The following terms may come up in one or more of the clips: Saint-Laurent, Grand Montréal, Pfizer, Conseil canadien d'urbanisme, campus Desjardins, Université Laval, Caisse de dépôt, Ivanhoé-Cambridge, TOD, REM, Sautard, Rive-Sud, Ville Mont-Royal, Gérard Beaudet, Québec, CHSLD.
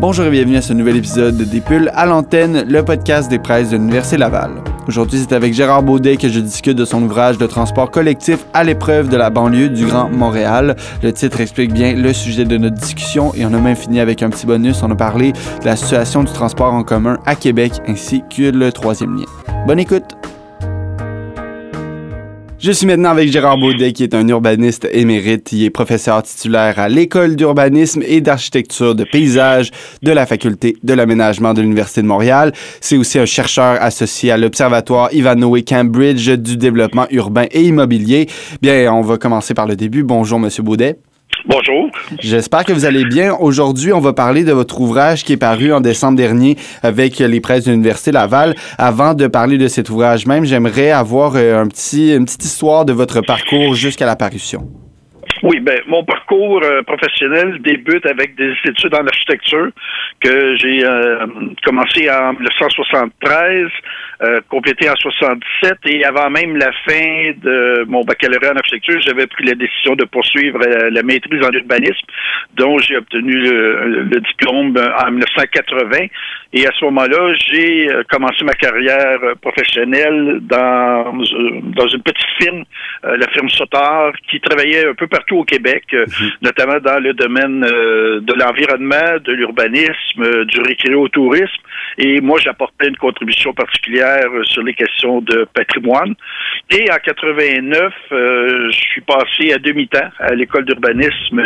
Bonjour et bienvenue à ce nouvel épisode des Pulls à l'antenne, le podcast des presses de l'Université Laval. Aujourd'hui, c'est avec Gérard Beaudet que je discute de son ouvrage de transport collectif à l'épreuve de la banlieue du Grand Montréal. Le titre explique bien le sujet de notre discussion et on a même fini avec un petit bonus. On a parlé de la situation du transport en commun à Québec ainsi que le troisième lien. Bonne écoute! Je suis maintenant avec Gérard Beaudet, qui est un urbaniste émérite. Il est professeur titulaire à l'École d'urbanisme et d'architecture de paysage de la Faculté de l'aménagement de l'Université de Montréal. C'est aussi un chercheur associé à l'Observatoire Ivanhoé-Cambridge du développement urbain et immobilier. Bien, on va commencer par le début. Bonjour, Monsieur Beaudet. Bonjour. J'espère que vous allez bien. Aujourd'hui, on va parler de votre ouvrage qui est paru en décembre dernier avec les presses de l'Université Laval. Avant de parler de cet ouvrage même, j'aimerais avoir une petite histoire de votre parcours jusqu'à la parution. Oui, ben mon parcours professionnel débute avec des études en architecture que j'ai commencé en 1973, complété en 1977, et avant même la fin de mon baccalauréat en architecture, j'avais pris la décision de poursuivre la maîtrise en urbanisme, dont j'ai obtenu le diplôme en 1980. Et à ce moment-là, j'ai commencé ma carrière professionnelle dans une petite firme, la firme Sautard, qui travaillait un peu partout au Québec, notamment dans le domaine de l'environnement, de l'urbanisme, du récréotourisme. Et moi, j'apportais une contribution particulière sur les questions de patrimoine. Et en 89, je suis passé à demi-temps à l'école d'urbanisme,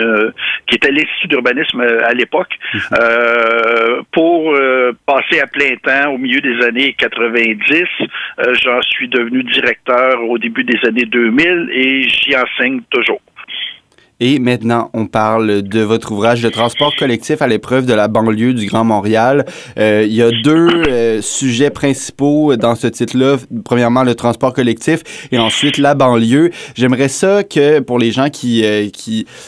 qui était l'Institut d'urbanisme à l'époque, pour passer à plein temps au milieu des années 90. J'en suis devenu directeur au début des années 2000 et j'y enseigne toujours. Et maintenant, on parle de votre ouvrage de transport collectif à l'épreuve de la banlieue du Grand Montréal. Il y a deux sujets principaux dans ce titre-là. Premièrement, le transport collectif et ensuite la banlieue. J'aimerais ça que pour les gens qui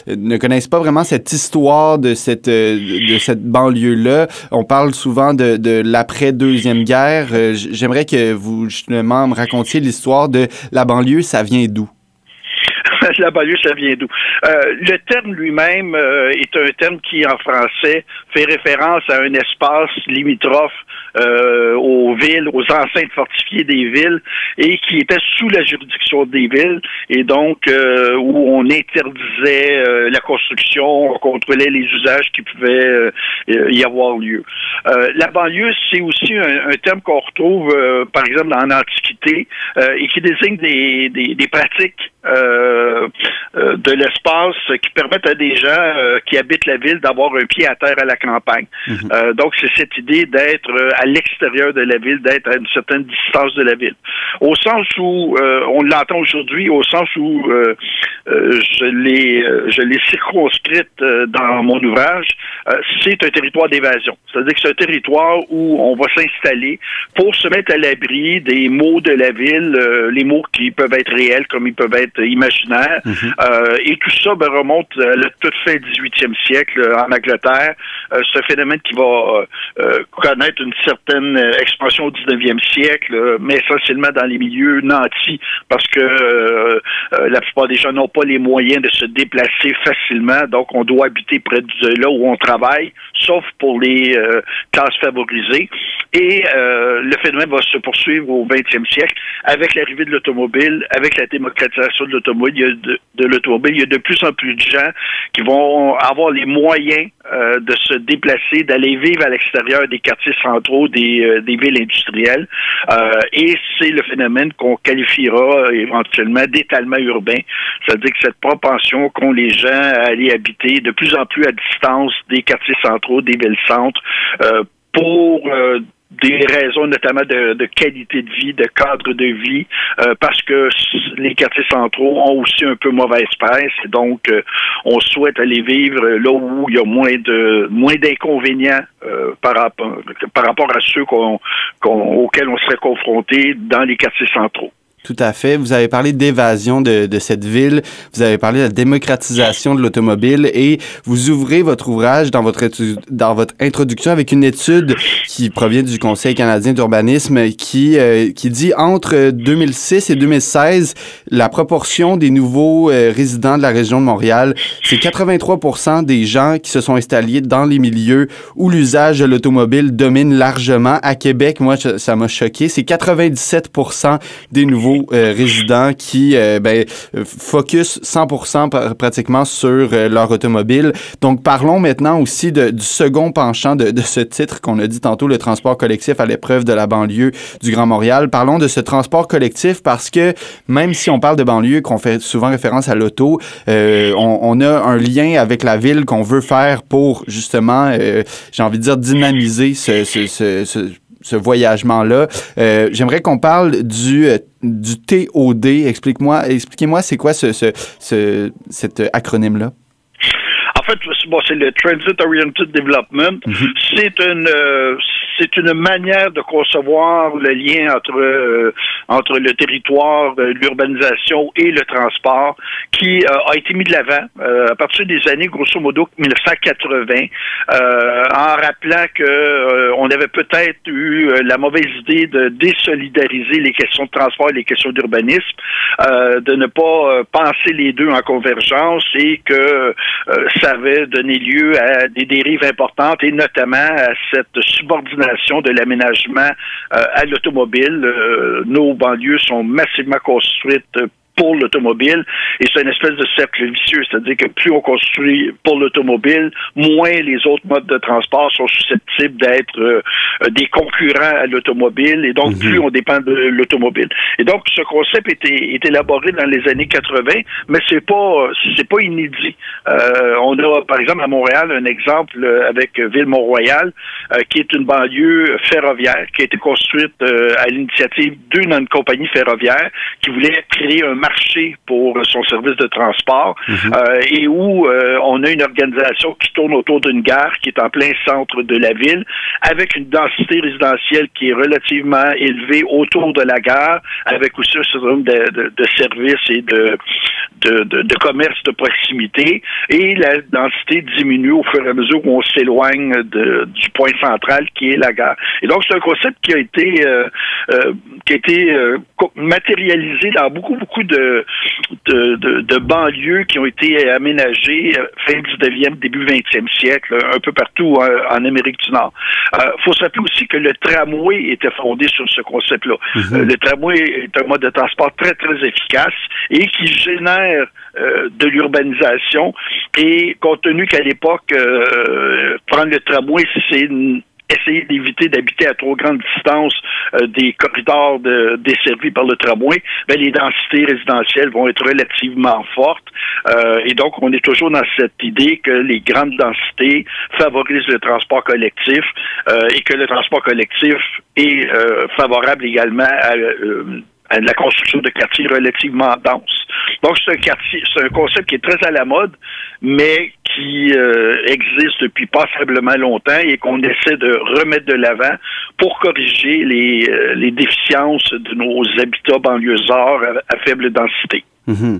ne connaissent pas vraiment cette histoire de cette banlieue-là, on parle souvent de l'après-deuxième guerre. J'aimerais que vous justement me racontiez l'histoire de la banlieue. Ça vient d'où? La banlieue, ça vient d'où? Le terme lui-même est un terme qui, en français, fait référence à un espace limitrophe aux villes, aux enceintes fortifiées des villes, et qui était sous la juridiction des villes, et donc où on interdisait la construction, on contrôlait les usages qui pouvaient y avoir lieu. La banlieue, c'est aussi un terme qu'on retrouve, par exemple, en Antiquité, et qui désigne des pratiques de l'espace qui permettent à des gens qui habitent la ville d'avoir un pied à terre à la campagne. Donc, c'est cette idée d'être à l'extérieur de la ville, d'être à une certaine distance de la ville. Au sens où, on l'entend aujourd'hui, au sens où je l'ai circonscrite dans mon ouvrage, c'est un territoire d'évasion. C'est-à-dire que c'est un territoire où on va s'installer pour se mettre à l'abri des maux de la ville, les maux qui peuvent être réels comme ils peuvent être imaginaire. Et tout ça remonte à la toute fin du 18e siècle en Angleterre. C'est un phénomène qui va connaître une certaine expansion au 19e siècle, mais essentiellement dans les milieux nantis, parce que la plupart des gens n'ont pas les moyens de se déplacer facilement, donc on doit habiter près de là où on travaille, sauf pour les classes favorisées. Et le phénomène va se poursuivre au 20e siècle avec l'arrivée de l'automobile, avec la démocratisation de l'automobile, il y a de plus en plus de gens qui vont avoir les moyens de se déplacer, d'aller vivre à l'extérieur des quartiers centraux des villes industrielles. Et c'est le phénomène qu'on qualifiera éventuellement d'étalement urbain, c'est-à-dire que cette propension qu'ont les gens à aller habiter de plus en plus à distance des quartiers centraux, des villes-centres, pour des raisons notamment de qualité de vie, de cadre de vie, parce que les quartiers centraux ont aussi un peu mauvaise presse, et donc on souhaite aller vivre là où il y a moins d'inconvénients par rapport à ceux auxquels on serait confronté dans les quartiers centraux. Tout à fait. Vous avez parlé d'évasion de cette ville, vous avez parlé de la démocratisation de l'automobile et vous ouvrez votre ouvrage dans votre introduction avec une étude qui provient du Conseil canadien d'urbanisme qui dit entre 2006 et 2016, la proportion des nouveaux résidents de la région de Montréal, c'est 83% des gens qui se sont installés dans les milieux où l'usage de l'automobile domine largement. À Québec, moi, ça m'a choqué. C'est 97% des nouveaux résidents qui focus 100% pratiquement sur leur automobile. Donc, parlons maintenant aussi du second penchant de ce titre qu'on a dit tantôt, le transport collectif à l'épreuve de la banlieue du Grand Montréal. Parlons de ce transport collectif parce que même si on parle de banlieue, qu'on fait souvent référence à l'auto, on a un lien avec la ville qu'on veut faire pour justement, j'ai envie de dire, dynamiser ce voyagement-là. J'aimerais qu'on parle du TOD. Expliquez-moi, c'est quoi cet acronyme-là? En fait, c'est le Transit Oriented Development. Mm-hmm. C'est une manière de concevoir le lien entre le territoire, l'urbanisation et le transport qui a été mis de l'avant à partir des années, grosso modo, 1980, en rappelant que on avait peut-être eu la mauvaise idée de désolidariser les questions de transport et les questions d'urbanisme, de ne pas penser les deux en convergence et que ça avait donné lieu à des dérives importantes et notamment à cette subordination de l'aménagement à l'automobile. Nos banlieues sont massivement construites pour l'automobile, et c'est une espèce de cercle vicieux, c'est-à-dire que plus on construit pour l'automobile, moins les autres modes de transport sont susceptibles d'être des concurrents à l'automobile, et donc plus on dépend de l'automobile. Et donc, ce concept est élaboré dans les années 80, mais c'est pas inédit. On a, par exemple, à Montréal, un exemple avec Ville Mont-Royal, qui est une banlieue ferroviaire, qui a été construite à l'initiative d'une compagnie ferroviaire qui voulait créer un marché pour son service de transport et où on a une organisation qui tourne autour d'une gare qui est en plein centre de la ville avec une densité résidentielle qui est relativement élevée autour de la gare avec aussi un certain nombre de services et de commerces de proximité et la densité diminue au fur et à mesure où on s'éloigne du point central qui est la gare. Et donc c'est un concept qui a été matérialisé dans beaucoup de banlieues qui ont été aménagées fin 19e, début 20e siècle, un peu partout en Amérique du Nord. Faut se rappeler aussi que le tramway était fondé sur ce concept-là. Mm-hmm. Le tramway est un mode de transport très, très efficace et qui génère de l'urbanisation et compte tenu qu'à l'époque, prendre le tramway, c'est essayer d'éviter d'habiter à trop grande distance des corridors desservis par le tramway, les densités résidentielles vont être relativement fortes. Et donc, on est toujours dans cette idée que les grandes densités favorisent le transport collectif et que le transport collectif est favorable également à la construction de quartiers relativement denses. Donc, c'est un concept qui est très à la mode, mais qui existe depuis passablement longtemps et qu'on essaie de remettre de l'avant pour corriger les déficiences de nos habitats banlieusards à faible densité. Mm-hmm.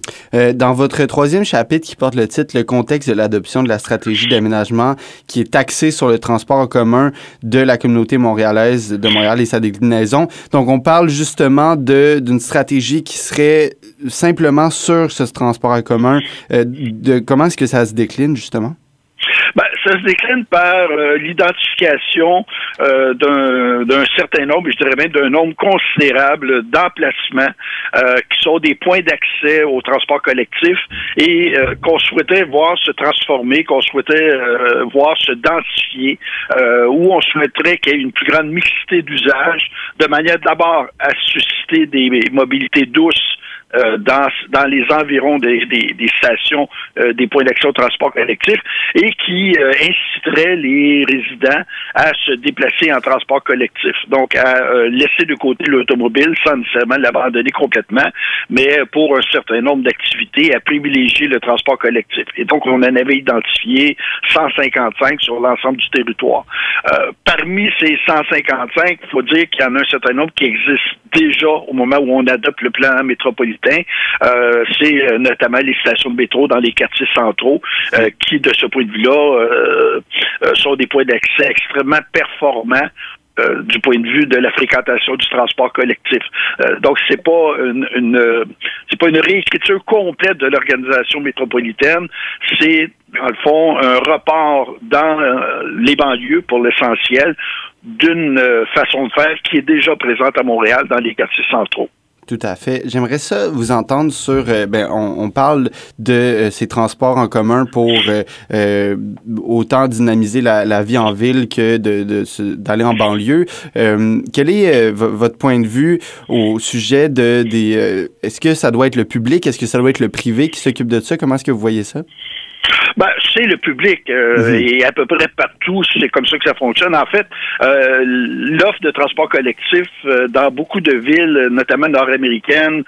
Dans votre troisième chapitre qui porte le titre « Le contexte de l'adoption de la stratégie d'aménagement » qui est axée sur le transport en commun de la communauté montréalaise de Montréal et sa déclinaison. Donc, on parle justement d'une stratégie qui serait simplement sur ce transport en commun. Comment est-ce que ça se décline justement? Ça se décline par l'identification d'un certain nombre, je dirais même d'un nombre considérable d'emplacements qui sont des points d'accès au transport collectif et qu'on souhaitait voir se transformer, qu'on souhaitait voir se densifier, où on souhaiterait qu'il y ait une plus grande mixité d'usage, de manière d'abord à susciter des mobilités douces dans les environs des stations, des points d'accès au transport collectif, et qui inciterait les résidents à se déplacer en transport collectif. Donc, à laisser de côté l'automobile sans nécessairement l'abandonner complètement, mais pour un certain nombre d'activités, à privilégier le transport collectif. Et donc, on en avait identifié 155 sur l'ensemble du territoire. Parmi ces 155, il faut dire qu'il y en a un certain nombre qui existent déjà au moment où on adopte le plan métropolitain. C'est notamment les stations de métro dans les quartiers centraux qui, de ce point de vue-là, sont des points d'accès extrêmement performants du point de vue de la fréquentation du transport collectif. Donc, c'est pas une réécriture complète de l'organisation métropolitaine. C'est, dans le fond, un report dans les banlieues, pour l'essentiel, d'une façon de faire qui est déjà présente à Montréal dans les quartiers centraux. Tout à fait. J'aimerais ça vous entendre sur, on parle de ces transports en commun pour autant dynamiser la vie en ville que d'aller en banlieue. Quel est votre point de vue au sujet est-ce que ça doit être le public, est-ce que ça doit être le privé qui s'occupe de ça? Comment est-ce que vous voyez ça? C'est le public et à peu près partout, c'est comme ça que ça fonctionne. En fait, l'offre de transport collectif dans beaucoup de villes, notamment nord-américaines,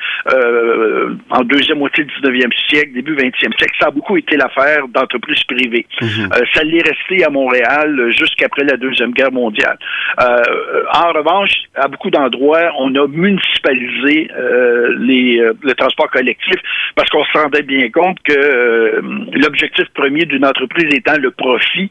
en deuxième moitié du 19e siècle, début 20e siècle, ça a beaucoup été l'affaire d'entreprises privées. Ça l'est resté à Montréal jusqu'après la Deuxième Guerre mondiale. En revanche, à beaucoup d'endroits, on a municipalisé le transport collectif parce qu'on se rendait bien compte que l'objectif premier d'une entreprise étant le profit,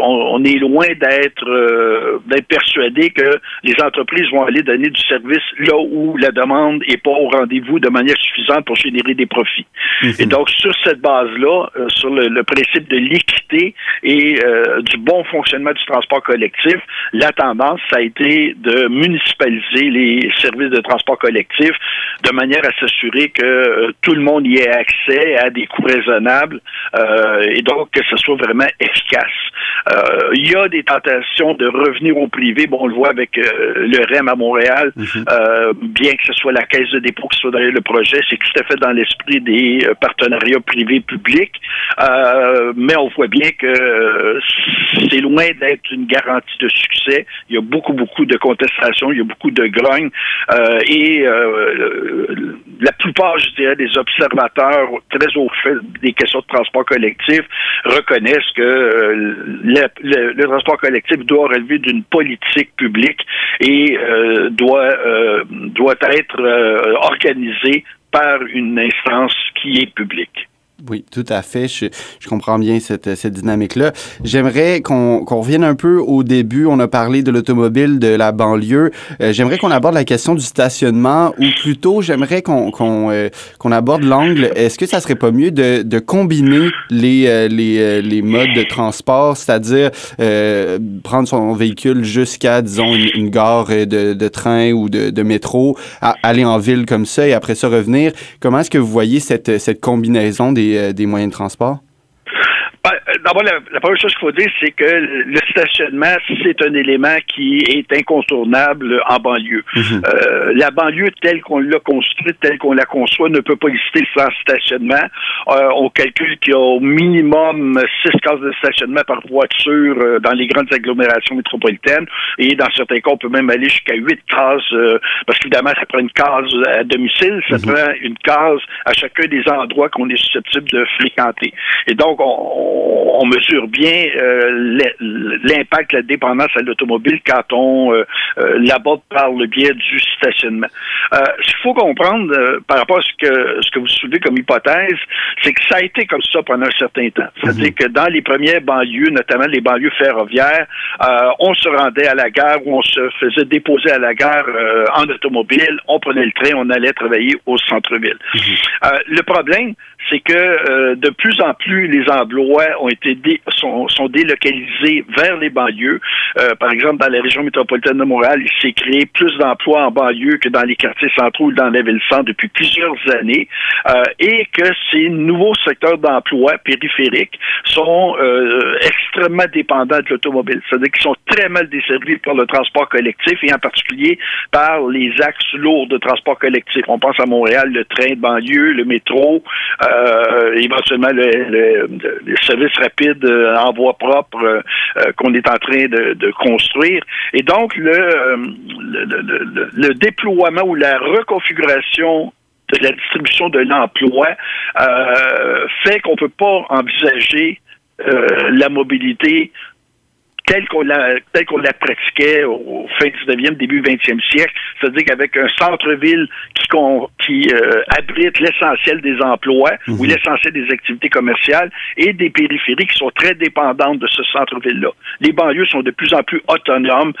on est loin d'être persuadé que les entreprises vont aller donner du service là où la demande n'est pas au rendez-vous de manière suffisante pour générer des profits. Et donc, sur cette base-là, sur le principe de l'équité et du bon fonctionnement du transport collectif, la tendance, ça a été de municipaliser les services de transport collectif de manière à s'assurer que tout le monde y ait accès à des coûts raisonnables et donc que ce soit vraiment efficace. Il y a des tentations de revenir au privé, on le voit avec le REM à Montréal, bien que ce soit la Caisse de dépôt qui soit derrière le projet, c'est tout à fait dans l'esprit des partenariats privés-publics, mais on voit bien que c'est loin d'être une garantie de succès. Il y a beaucoup de contestations, il y a beaucoup de grognes, la plupart, je dirais, des observateurs très au fait des questions de transport collectif reconnaissent que le transport collectif doit relever d'une politique publique et doit être organisé par une instance qui est publique. Oui, tout à fait. Je comprends bien cette dynamique-là. J'aimerais qu'on revienne un peu au début. On a parlé de l'automobile, de la banlieue. J'aimerais qu'on aborde la question du stationnement ou plutôt, j'aimerais qu'on aborde l'angle. Est-ce que ça serait pas mieux de combiner les modes de transport, c'est-à-dire prendre son véhicule jusqu'à, disons, une gare de train ou de métro, aller en ville comme ça et après ça revenir? Comment est-ce que vous voyez cette combinaison des moyens de transport? D'abord, la première chose qu'il faut dire, c'est que le stationnement, c'est un élément qui est incontournable en banlieue. La banlieue telle qu'on l'a construite, telle qu'on la conçoit, ne peut pas exister sans stationnement. On calcule qu'il y a au minimum 6 cases de stationnement par voiture dans les grandes agglomérations métropolitaines et dans certains cas, on peut même aller jusqu'à 8 cases parce qu'évidemment, ça prend une case à domicile, ça prend une case à chacun des endroits qu'on est susceptible de fréquenter. Et donc, on mesure bien l'impact, la dépendance à l'automobile quand on l'aborde par le biais du stationnement. Ce qu'il faut comprendre par rapport à ce que vous soulevez comme hypothèse, c'est que ça a été comme ça pendant un certain temps. C'est-à-dire que dans les premières banlieues, notamment les banlieues ferroviaires, on se rendait à la gare ou on se faisait déposer à la gare en automobile, on prenait le train, on allait travailler au centre-ville. Le problème, c'est que de plus en plus, les emplois ont été sont délocalisés vers les banlieues. Par exemple, dans la région métropolitaine de Montréal, il s'est créé plus d'emplois en banlieue que dans les quartiers centraux ou dans la ville-centre depuis plusieurs années, et que ces nouveaux secteurs d'emploi périphériques sont extrêmement dépendants de l'automobile. C'est-à-dire qu'ils sont très mal desservis par le transport collectif et en particulier par les axes lourds de transport collectif. On pense à Montréal, le train de banlieue, le métro, éventuellement le service rapide en voie propre qu'on est en train de construire. Et donc, le déploiement ou la reconfiguration de la distribution de l'emploi fait qu'on ne peut pas envisager la mobilité telle qu'on la pratiquait au fin 19e, début 20e siècle, c'est-à-dire qu'avec un centre-ville qui abrite l'essentiel des emplois ou l'essentiel des activités commerciales et des périphéries qui sont très dépendantes de ce centre-ville-là. Les banlieues sont de plus en plus autonomes,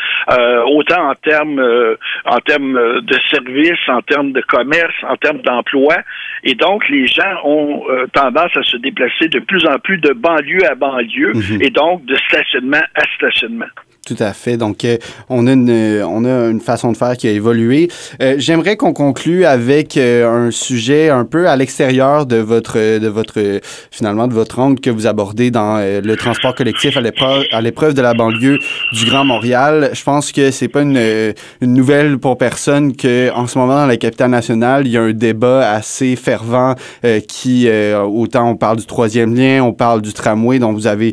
autant en termes de services, en termes de commerce, en termes d'emploi, et donc les gens ont tendance à se déplacer de plus en plus de banlieue à banlieue et donc de stationnement à stationnement. Tout à fait. Donc, on a une façon de faire qui a évolué. J'aimerais qu'on conclue avec un sujet un peu à l'extérieur de votre angle que vous abordez dans le transport collectif à l'épreuve de la banlieue du Grand Montréal. Je pense que c'est pas une nouvelle pour personne que en ce moment dans la capitale nationale, il y a un débat assez fervent qui autant on parle du troisième lien, on parle du tramway dont vous avez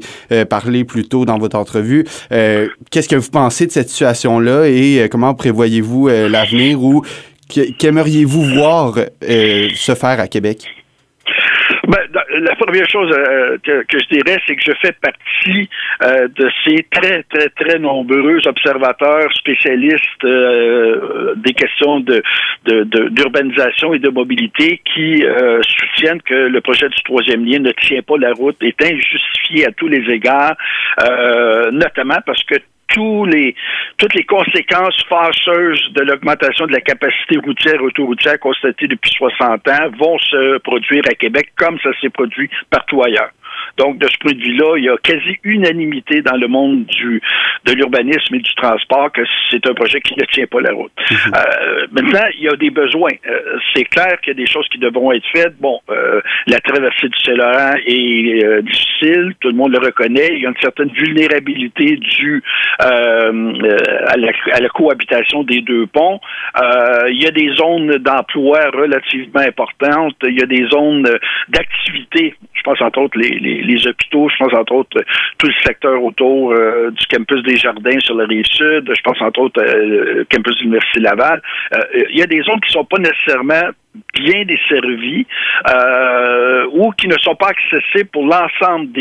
parlé plus tôt dans votre entrevue. Qu'est-ce que vous pensez de cette situation-là et comment prévoyez-vous l'avenir ou qu'aimeriez-vous voir se faire à Québec? Ben, la première chose que je dirais, c'est que je fais partie de ces très, très, très nombreux observateurs spécialistes des questions d'urbanisation et de mobilité qui soutiennent que le projet du troisième lien ne tient pas la route, est injustifié à tous les égards, notamment parce que toutes les conséquences fâcheuses de l'augmentation de la capacité routière, autoroutière constatée depuis 60 ans vont se produire à Québec comme ça s'est produit partout ailleurs. Donc, de ce point de vue-là, il y a quasi-unanimité dans le monde de l'urbanisme et du transport que c'est un projet qui ne tient pas la route. Maintenant, il y a des besoins. C'est clair qu'il y a des choses qui devront être faites. Bon, la traversée du Saint-Laurent est difficile, tout le monde le reconnaît. Il y a une certaine vulnérabilité due à la cohabitation des deux ponts. Il y a des zones d'emploi relativement importantes. Il y a des zones d'activité. Je pense entre autres les hôpitaux, je pense entre autres tout le secteur autour du campus Desjardins sur la Rive-Sud, je pense entre autres le campus de l'Université Laval. Il y a des zones qui ne sont pas nécessairement bien desservies ou qui ne sont pas accessibles pour l'ensemble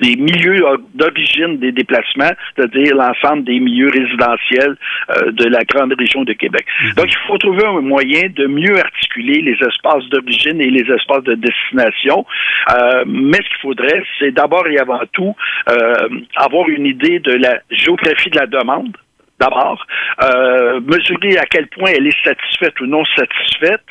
des milieux d'origine des déplacements, c'est-à-dire l'ensemble des milieux résidentiels de la grande région de Québec. Donc, il faut trouver un moyen de mieux articuler les espaces d'origine et les espaces de destination. Mais ce qu'il faudrait, c'est d'abord et avant tout avoir une idée de la géographie de la demande. D'abord, mesurer à quel point elle est satisfaite ou non satisfaite,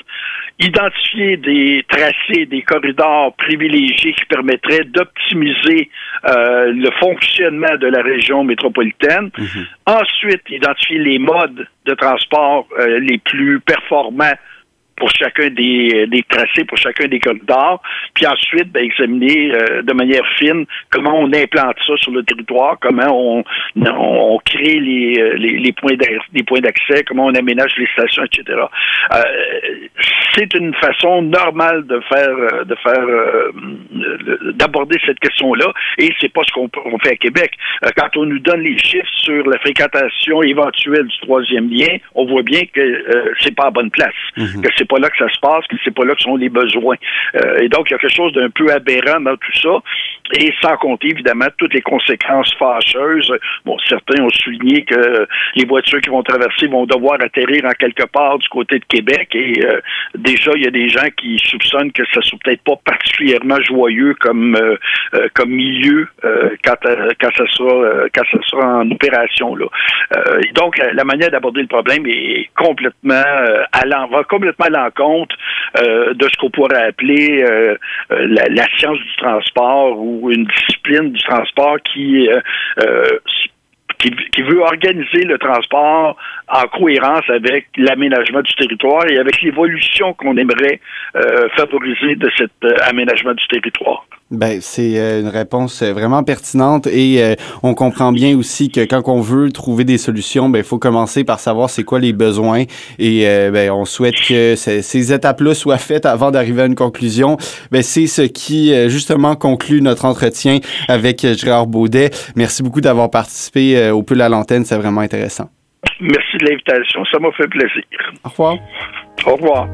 identifier des tracés, des corridors privilégiés qui permettraient d'optimiser le fonctionnement de la région métropolitaine. Ensuite, identifier les modes de transport les plus performants pour chacun des tracés, pour chacun des corridors, puis ensuite examiner de manière fine comment on implante ça sur le territoire, comment on crée les points d'accès, comment on aménage les stations, etc. C'est une façon normale d'aborder cette question-là, et c'est pas ce qu'on fait à Québec. Quand on nous donne les chiffres sur la fréquentation éventuelle du troisième lien, on voit bien que c'est pas à bonne place, que c'est pas là que ça se passe, que c'est pas là que sont les besoins. Et donc, il y a quelque chose d'un peu aberrant dans tout ça. Et sans compter, évidemment, toutes les conséquences fâcheuses. Bon, certains ont souligné que les voitures qui vont traverser vont devoir atterrir en quelque part du côté de Québec. Et déjà, il y a des gens qui soupçonnent que ça ne soit peut-être pas particulièrement joyeux comme milieu quand ça sera en opération. Là. Et donc, la manière d'aborder le problème est complètement à l'encontre de ce qu'on pourrait appeler la science du transport ou une discipline du transport qui veut organiser le transport en cohérence avec l'aménagement du territoire et avec l'évolution qu'on aimerait favoriser de cet aménagement du territoire. Ben, c'est une réponse vraiment pertinente et on comprend bien aussi que quand on veut trouver des solutions, ben, il faut commencer par savoir c'est quoi les besoins et ben, on souhaite que ces étapes-là soient faites avant d'arriver à une conclusion. Ben, c'est ce qui, justement, conclut notre entretien avec Gérard Beaudet. Merci beaucoup d'avoir participé au Pull à l'antenne, c'est vraiment intéressant. Merci de l'invitation, ça m'a fait plaisir. Au revoir. Au revoir.